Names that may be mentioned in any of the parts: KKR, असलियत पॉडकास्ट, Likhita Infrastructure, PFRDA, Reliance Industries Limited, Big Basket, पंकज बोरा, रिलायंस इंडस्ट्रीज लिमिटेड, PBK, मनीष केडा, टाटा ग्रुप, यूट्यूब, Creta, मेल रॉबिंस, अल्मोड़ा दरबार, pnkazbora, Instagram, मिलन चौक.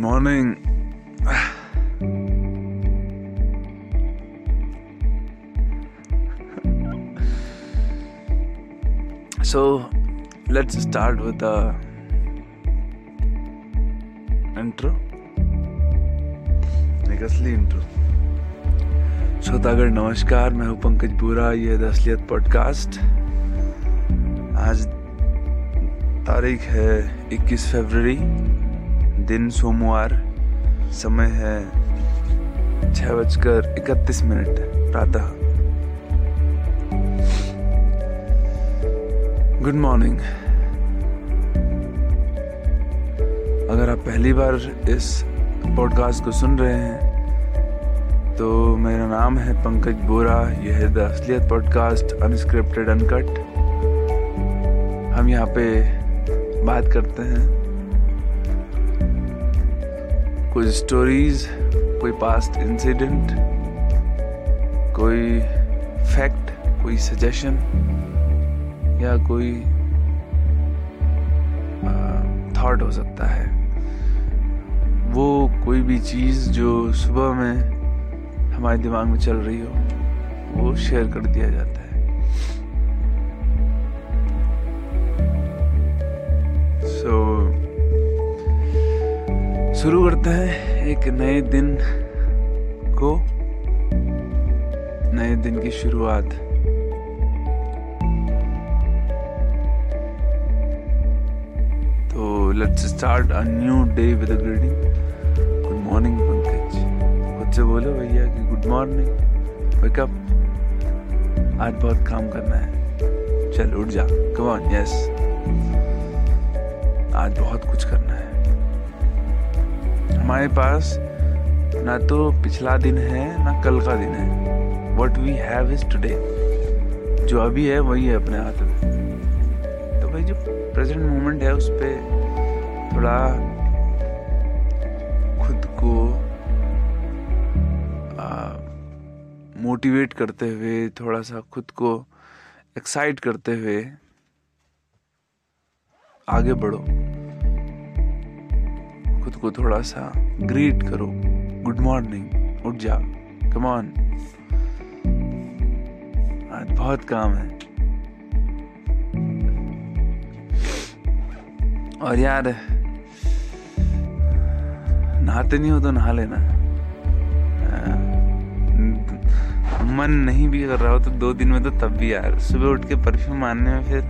Morning. So let's start with the intro, एक असली intro. श्रोतागढ़ नमस्कार, मैं हूँ पंकज बोरा, ये है असलियत पॉडकास्ट। आज तारीख है 21 फरवरी, दिन सोमवार, समय है 6:31 प्रातः। Good morning. अगर आप पहली बार इस पॉडकास्ट को सुन रहे हैं तो मेरा नाम है पंकज बोरा, यह है द असलियत पॉडकास्ट, अनस्क्रिप्टेड, अनकट। हम यहाँ पे बात करते हैं, कुछ स्टोरीज, कोई पास्ट इंसिडेंट, कोई फैक्ट, कोई सजेशन या कोई थॉट हो सकता है। वो कोई भी चीज़ जो सुबह में हमारे दिमाग में चल रही हो वो शेयर कर दिया जाता है। सो शुरू करते हैं एक नए दिन को, नए दिन की शुरुआत। Let's start a new day with a greeting. Good morning, Pankaj. खुद से बोलो भैया कि गुड मॉर्निंग, वेक अप, आज बहुत काम करना है, चल उठ जा, कम ऑन, यस, आज बहुत कुछ करना है। हमारे पास ना तो पिछला दिन है ना कल का दिन है। What we have is today. जो अभी है वही है अपने हाथ में। तो भाई जो प्रेजेंट मोमेंट है उस पर थोड़ा खुद को मोटिवेट करते हुए, थोड़ा सा खुद को एक्साइट करते हुए आगे बढ़ो। खुद को थोड़ा सा ग्रीट करो, गुड मॉर्निंग, उठ जा, कम ऑन, आज बहुत काम है। और यार नहाते नहीं हो तो नहा लेना, मन नहीं भी कर रहा हो तो 2 दिन में तो तब भी यार सुबह उठ के परफ्यूम मारने में फिर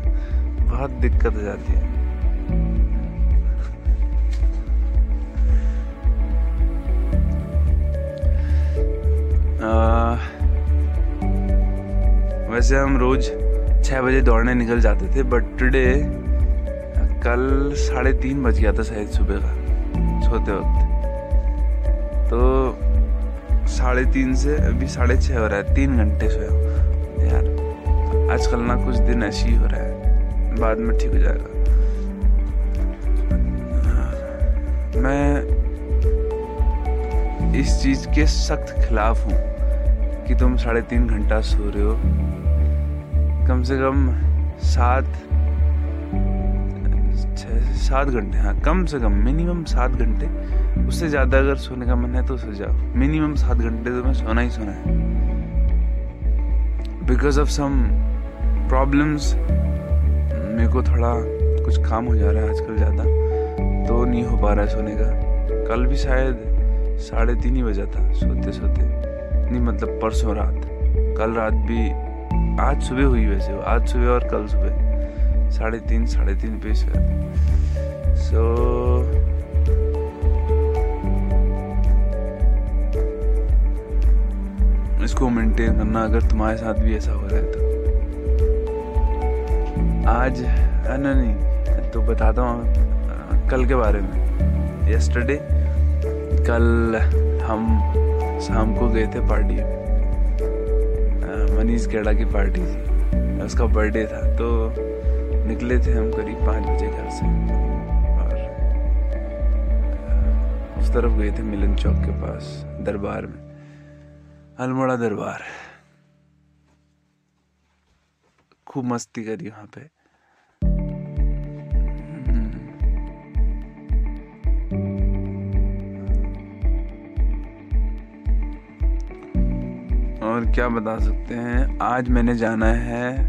बहुत दिक्कत हो जाती है। वैसे हम रोज 6 बजे दौड़ने निकल जाते थे, बट टुडे, कल 3:30 बज गया था शायद सुबह का सोते वक्त, तो 3:30 से अभी 6:30 हो रहा है, 3 घंटे सोया हूँ यार। आजकल ना कुछ दिन ऐसे ही हो रहा है, बाद में ठीक हो जाएगा। मैं इस चीज़ के सख्त खिलाफ हूँ कि तुम 3.5 घंटा सो रहे हो। कम से कम 7 घंटे, हाँ कम से कम मिनिमम 7 घंटे, उससे ज़्यादा अगर सोने का मन है तो सो जाओ। मिनिमम 7 घंटे तो मैं सोना ही सोना है। बिकॉज ऑफ सम प्रॉब्लम्स मेरे को थोड़ा कुछ काम हो जा रहा है आजकल ज़्यादा, तो नहीं हो पा रहा है सोने का। कल भी शायद 3:30 ही बजा था सोते सोते, नहीं मतलब परसों रात, कल रात भी, आज सुबह हुई वैसे, आज सुबह और कल सुबह 3:30 पे शायद। सो इसको मेंटेन करना अगर तुम्हारे साथ भी ऐसा हो रहा है तो। आज नहीं तो बताता हूँ कल के बारे में। यस्टरडे, कल हम शाम को गए थे पार्टी, मनीष केडा की पार्टी थी, उसका बर्थडे था। तो निकले थे हम करीब 5 बजे घर से और उस तरफ गए थे मिलन चौक के पास दरबार में, अल्मोड़ा दरबार। खूब मस्ती करी वहाँ पे। क्या बता सकते हैं, आज मैंने जाना है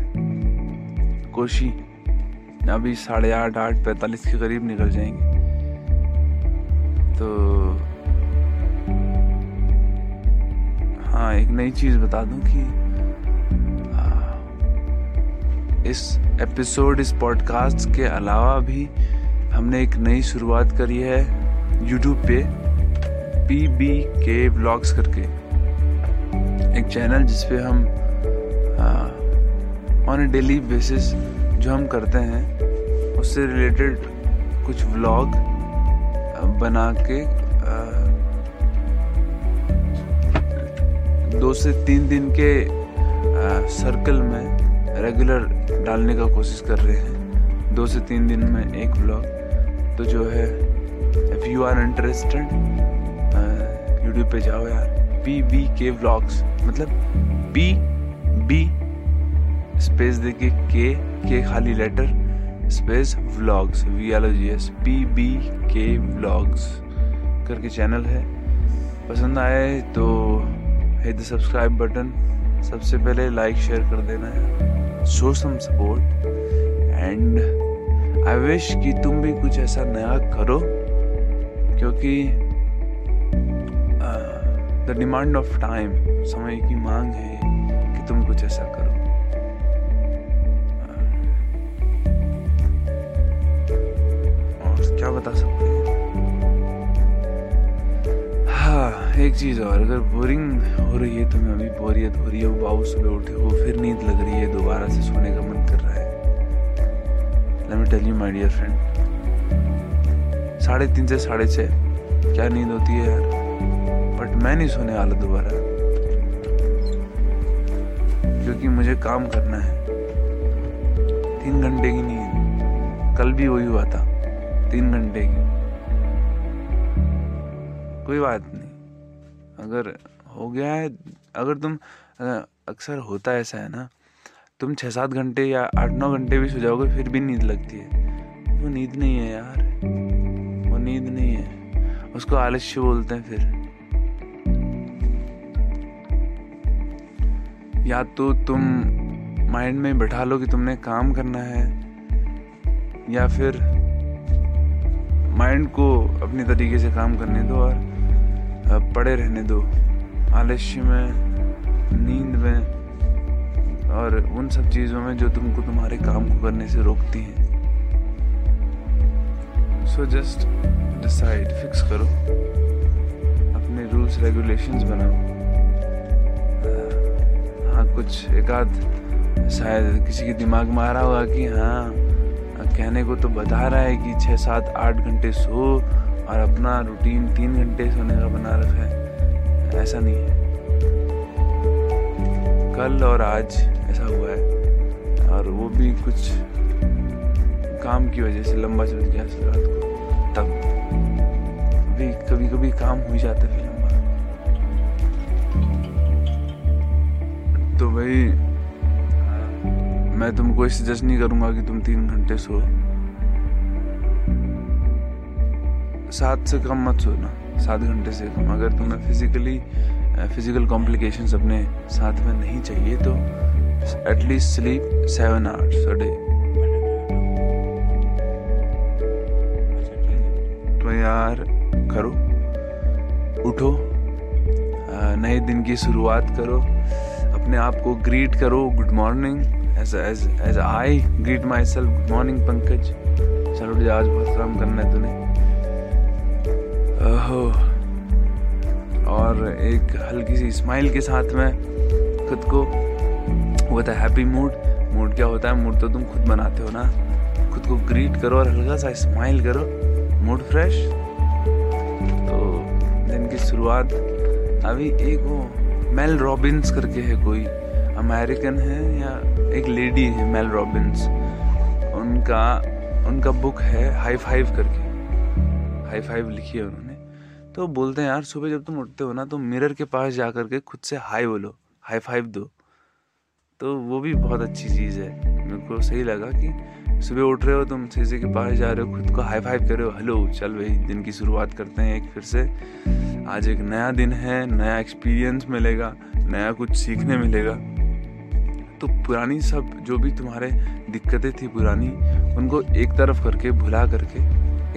कोशी। अभी 8:45 के करीब निकल जाएंगे। तो हाँ, एक नई चीज़ बता दूं कि इस पॉडकास्ट के अलावा भी हमने एक नई शुरुआत करी है यूट्यूब पे, PBK ब्लॉग्स करके एक चैनल, जिसपे हम ऑन अ डेली बेसिस जो हम करते हैं उससे रिलेटेड कुछ व्लॉग बना के 2 से 3 दिन के सर्कल में रेगुलर डालने का कोशिश कर रहे हैं। 2 से 3 दिन में एक व्लॉग। तो जो है, if you are interested यूट्यूब पे जाओ यार, PBK ब्लॉग्स, मतलब PB स्पेस देके के खाली letter space vlogs VLOGS PBK blogs करके चैनल है। पसंद आए तो हिट द सब्सक्राइब बटन, सबसे पहले लाइक शेयर कर देना है, show some support. And I wish कि तुम भी कुछ ऐसा नया करो, क्योंकि द डिमांड ऑफ टाइम, समय की मांग है कि तुम कुछ ऐसा करो। और क्या बता सकते हैं। हाँ, एक चीज़ और, अगर बोरिंग हो रही है, तुम्हें अभी बोरियत हो रही है, बाबू सुबह उठे हो, फिर नींद लग रही है, दोबारा से सोने का मन कर रहा है, let me tell you my dear friend, 3:30 से 6:30 क्या नींद होती है यार। बट मैं नहीं सोने वाला दोबारा, क्योंकि मुझे काम करना है। 3 घंटे की नींद, कल भी वही हुआ था, 3 घंटे की। कोई बात नहीं, अगर हो गया है, अगर तुम, अक्सर होता ऐसा है ना, तुम 6-7 घंटे या 8-9 घंटे भी सो जाओगे फिर भी नींद लगती है। वो नींद नहीं है यार, वो नींद नहीं है, उसको आलस्य बोलते हैं। फिर या तो तुम माइंड में बैठा लो कि तुमने काम करना है, या फिर माइंड को अपने तरीके से काम करने दो और पड़े रहने दो आलस्य में, नींद में, और उन सब चीज़ों में जो तुमको तुम्हारे काम को करने से रोकती हैं। सो जस्ट डिसाइड, फिक्स करो, अपने रूल्स रेगुलेशंस बनाओ। कुछ एक आध शायद किसी के दिमाग में आ रहा होगा कि हाँ, कहने को तो बता रहा है कि 6-8 घंटे सो और अपना रूटीन 3 घंटे सोने का बना रखा है। ऐसा नहीं है, कल और आज ऐसा हुआ है, और वो भी कुछ काम की वजह से लंबा चल गया रात को। तब भी कभी कभी काम हो जाता है। तो भाई, मैं तुमको सजेस्ट नहीं करूंगा कि तुम 3 घंटे सो, 7 से कम मत सोना, 7 घंटे से कम। अगर तुम्हें फिजिकल कॉम्प्लिकेशंस अपने साथ में नहीं चाहिए तो at least sleep 7 hours a day. तो यार करो, उठो, नए दिन की शुरुआत करो, अपने आप को ग्रीट करो, good morning, as I greet my self, good morning Pankaj, चलो तुझे आज बहुत काम करना है तूने। और एक हल्की सी स्माइल के साथ में खुद को, वो होता है हैप्पी मूड। क्या होता है? मूड तो तुम खुद बनाते हो ना। खुद को ग्रीट करो और हल्का सा स्माइल करो, मूड फ्रेश। तो दिन की शुरुआत। अभी एक वो मेल रॉबिंस करके है, कोई अमेरिकन है या एक लेडी है, मेल रॉबिंस, उनका बुक है हाई 5 करके, हाई 5 लिखी है उन्होंने। तो बोलते हैं यार, सुबह जब तुम उठते हो ना तो मिरर के पास जा करके खुद से हाई बोलो, हाई 5 दो। तो वो भी बहुत अच्छी चीज़ है, मेरे को सही लगा कि सुबह उठ रहे हो, तुम शीशे के पास जा रहे हो, खुद को हाई फाइव कर रहे हो, हेलो चल भाई दिन की शुरुआत करते हैं एक फिर से, आज एक नया दिन है, नया एक्सपीरियंस मिलेगा, नया कुछ सीखने मिलेगा। तो पुरानी सब जो भी तुम्हारे दिक्कतें थी पुरानी, उनको एक तरफ करके भुला करके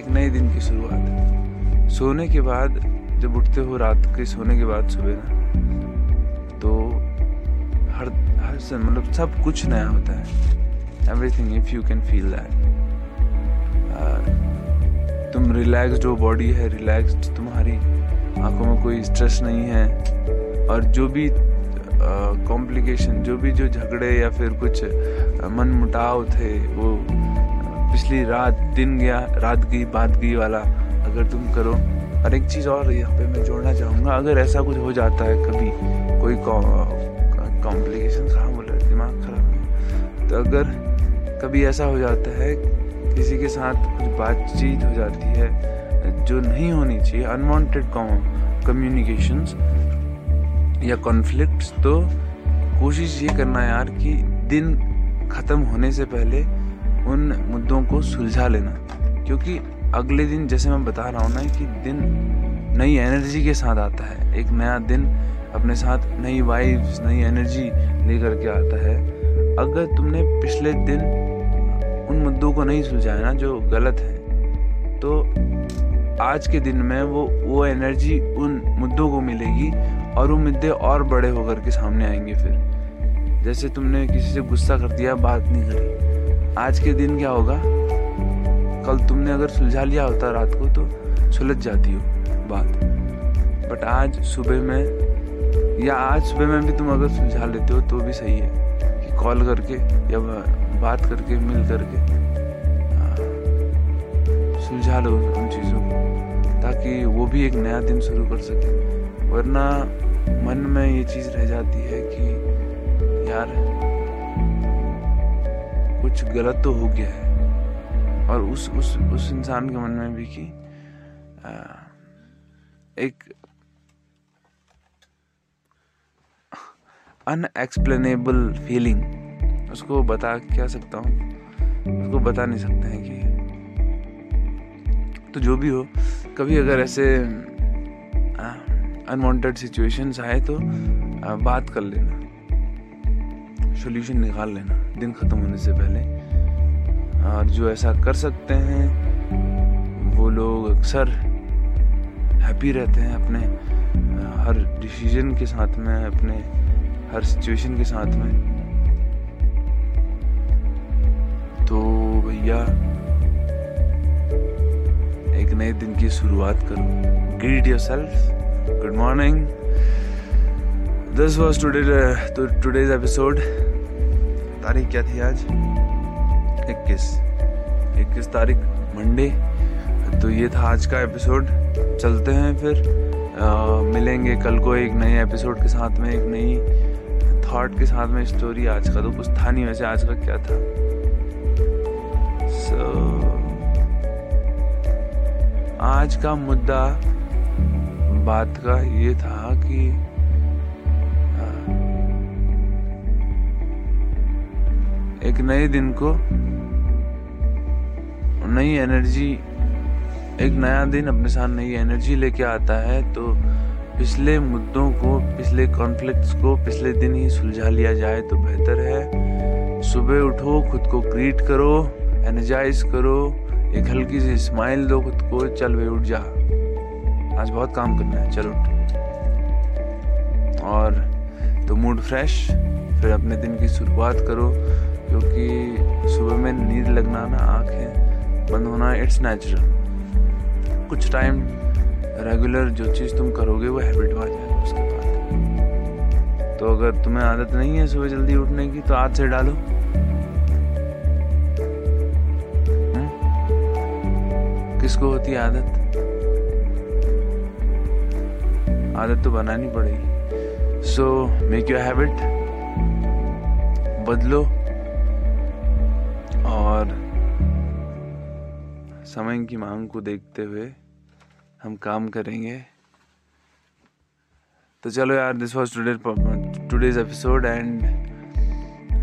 एक नए दिन की शुरुआत। सोने के बाद जब उठते हो रात के सोने के बाद सुबह ना, तो हर मतलब सब कुछ नया होता है। Everything if you can feel that, तुम रिलैक्सड हो, बॉडी है रिलैक्सड, तुम्हारी आंखों में कोई स्ट्रेस नहीं है, और जो भी कॉम्प्लिकेशन जो झगड़े या फिर कुछ मनमुटाव थे वो पिछली रात दिन गया, रात गई बात गई वाला अगर तुम करो। और एक चीज़ और यहाँ पे मैं जोड़ना चाहूँगा, अगर ऐसा कुछ हो जाता है कभी कोई कॉम्प्लिकेशन दिमाग खराब, तो अगर कभी ऐसा हो जाता है किसी के साथ कुछ बातचीत हो जाती है जो नहीं होनी चाहिए, अनवांटेड कम्युनिकेशंस या कॉन्फ्लिक्ट्स, तो कोशिश ये करना यार कि दिन ख़त्म होने से पहले उन मुद्दों को सुलझा लेना, क्योंकि अगले दिन जैसे मैं बता रहा हूँ ना कि दिन नई एनर्जी के साथ आता है, एक नया दिन अपने साथ नई वाइब्स नई एनर्जी लेकर के आता है। अगर तुमने पिछले दिन उन मुद्दों को नहीं सुलझाया ना जो गलत है, तो आज के दिन में वो एनर्जी उन मुद्दों को मिलेगी और वो मुद्दे और बड़े होकर के सामने आएंगे। फिर जैसे तुमने किसी से गुस्सा कर दिया, बात नहीं करी, आज के दिन क्या होगा, कल तुमने अगर सुलझा लिया होता रात को तो सुलझ जाती हो बात, बट आज सुबह में या आज सुबह में भी तुम अगर सुलझा लेते हो तो भी सही है। कॉल करके या बात करके मिल करके सुलझा लो उन चीज़ों को, ताकि वो भी एक नया दिन शुरू कर सके। वरना मन में ये चीज़ रह जाती है कि यार कुछ गलत तो हो गया है, और उस इंसान के मन में भी कि एक अनएक्सप्लेनेबल फीलिंग, उसको बता क्या सकता हूँ, उसको बता नहीं सकते हैं कि। तो जो भी हो, कभी अगर ऐसे अनवांटेड सिचुएशंस आए तो बात कर लेना, सॉल्यूशन निकाल लेना दिन ख़त्म होने से पहले। और जो ऐसा कर सकते हैं वो लोग अक्सर हैप्पी रहते हैं अपने हर डिसीजन के साथ में, अपने हर सिचुएशन के साथ में। तो भैया एक नए दिन की शुरुआत करो, greet yourself, good morning. This was today's episode. तारीख क्या थी आज? 21 तारीख मंडे। तो ये था आज का एपिसोड। चलते हैं फिर, मिलेंगे कल को एक नए एपिसोड के साथ में, एक नई थॉट के साथ में स्टोरी। आज का तो कुछ था नहीं वैसे, आज का क्या था, आज का मुद्दा बात का ये था कि एक नए दिन को नई एनर्जी, एक नया दिन अपने साथ नई एनर्जी लेके आता है, तो पिछले मुद्दों को, पिछले कॉन्फ्लिक्ट्स को पिछले दिन ही सुलझा लिया जाए तो बेहतर है। सुबह उठो, खुद को ग्रीट करो, एनर्जाइज करो, एक हल्की सी स्माइल दो खुद को, चल भाई उठ जा, आज बहुत काम करना है, चलो उठ, और तो मूड फ्रेश, फिर अपने दिन की शुरुआत करो। क्योंकि सुबह में नींद लगना ना, आँखें बंद होना, इट्स नेचुरल। कुछ टाइम रेगुलर जो चीज़ तुम करोगे वो हैबिट बन जाएगा उसके बाद। तो अगर तुम्हें आदत नहीं है सुबह जल्दी उठने की तो आज से डालो, किसको होती है आदत, आदत तो बनानी पड़ेगी। सो मेक योर हैबिट, बदलो, और समय की मांग को देखते हुए हम काम करेंगे। तो चलो यार, this was today's episode and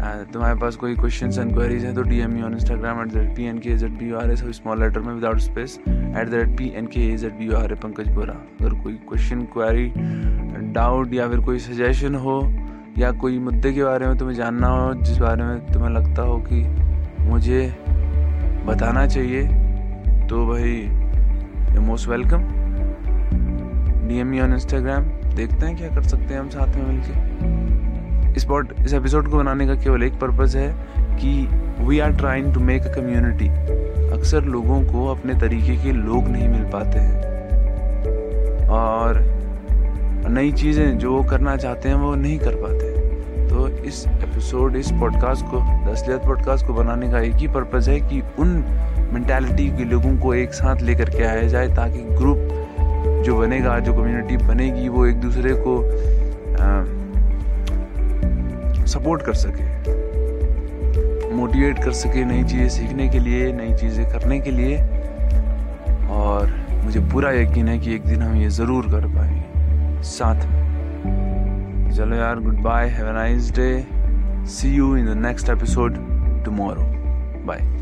तुम्हारे पास कोई क्वेश्चंस एंड क्वेरीज हैं तो DM me on Instagram @pnkazbura सभी स्मॉल लेटर में without space @pnkazbura पंकज बोरा। अगर कोई क्वेश्चन, क्वेरी, डाउट या फिर कोई सजेशन हो या कोई मुद्दे के बारे में तुम्हें जानना हो, जिस बारे में तुम्हें लगता हो कि मुझे बताना चाहिए, तो भाई you most welcome. DM me on Instagram, देखते हैं क्या कर सकते हैं हम साथ में मिलके। इस एपिसोड को बनाने का केवल एक पर्पज़ है कि we are trying to make a community. अक्सर लोगों को अपने तरीके के लोग नहीं मिल पाते हैं और नई चीज़ें जो वो करना चाहते हैं वो नहीं कर पाते। तो इस पॉडकास्ट को, असलियत पॉडकास्ट को बनाने का एक ही पर्पज़ है कि उन मेंटालिटी के लोगों को एक साथ लेकर के आया जाए, ताकि ग्रुप जो बनेगा, जो कम्युनिटी बनेगी, वो एक दूसरे को सपोर्ट कर सके, मोटिवेट कर सके नई चीज़ें सीखने के लिए, नई चीज़ें करने के लिए। और मुझे पूरा यकीन है कि एक दिन हम ये ज़रूर कर पाएंगे साथ में। चलो यार, good bye, have a nice day, see you in the next episode tomorrow, bye.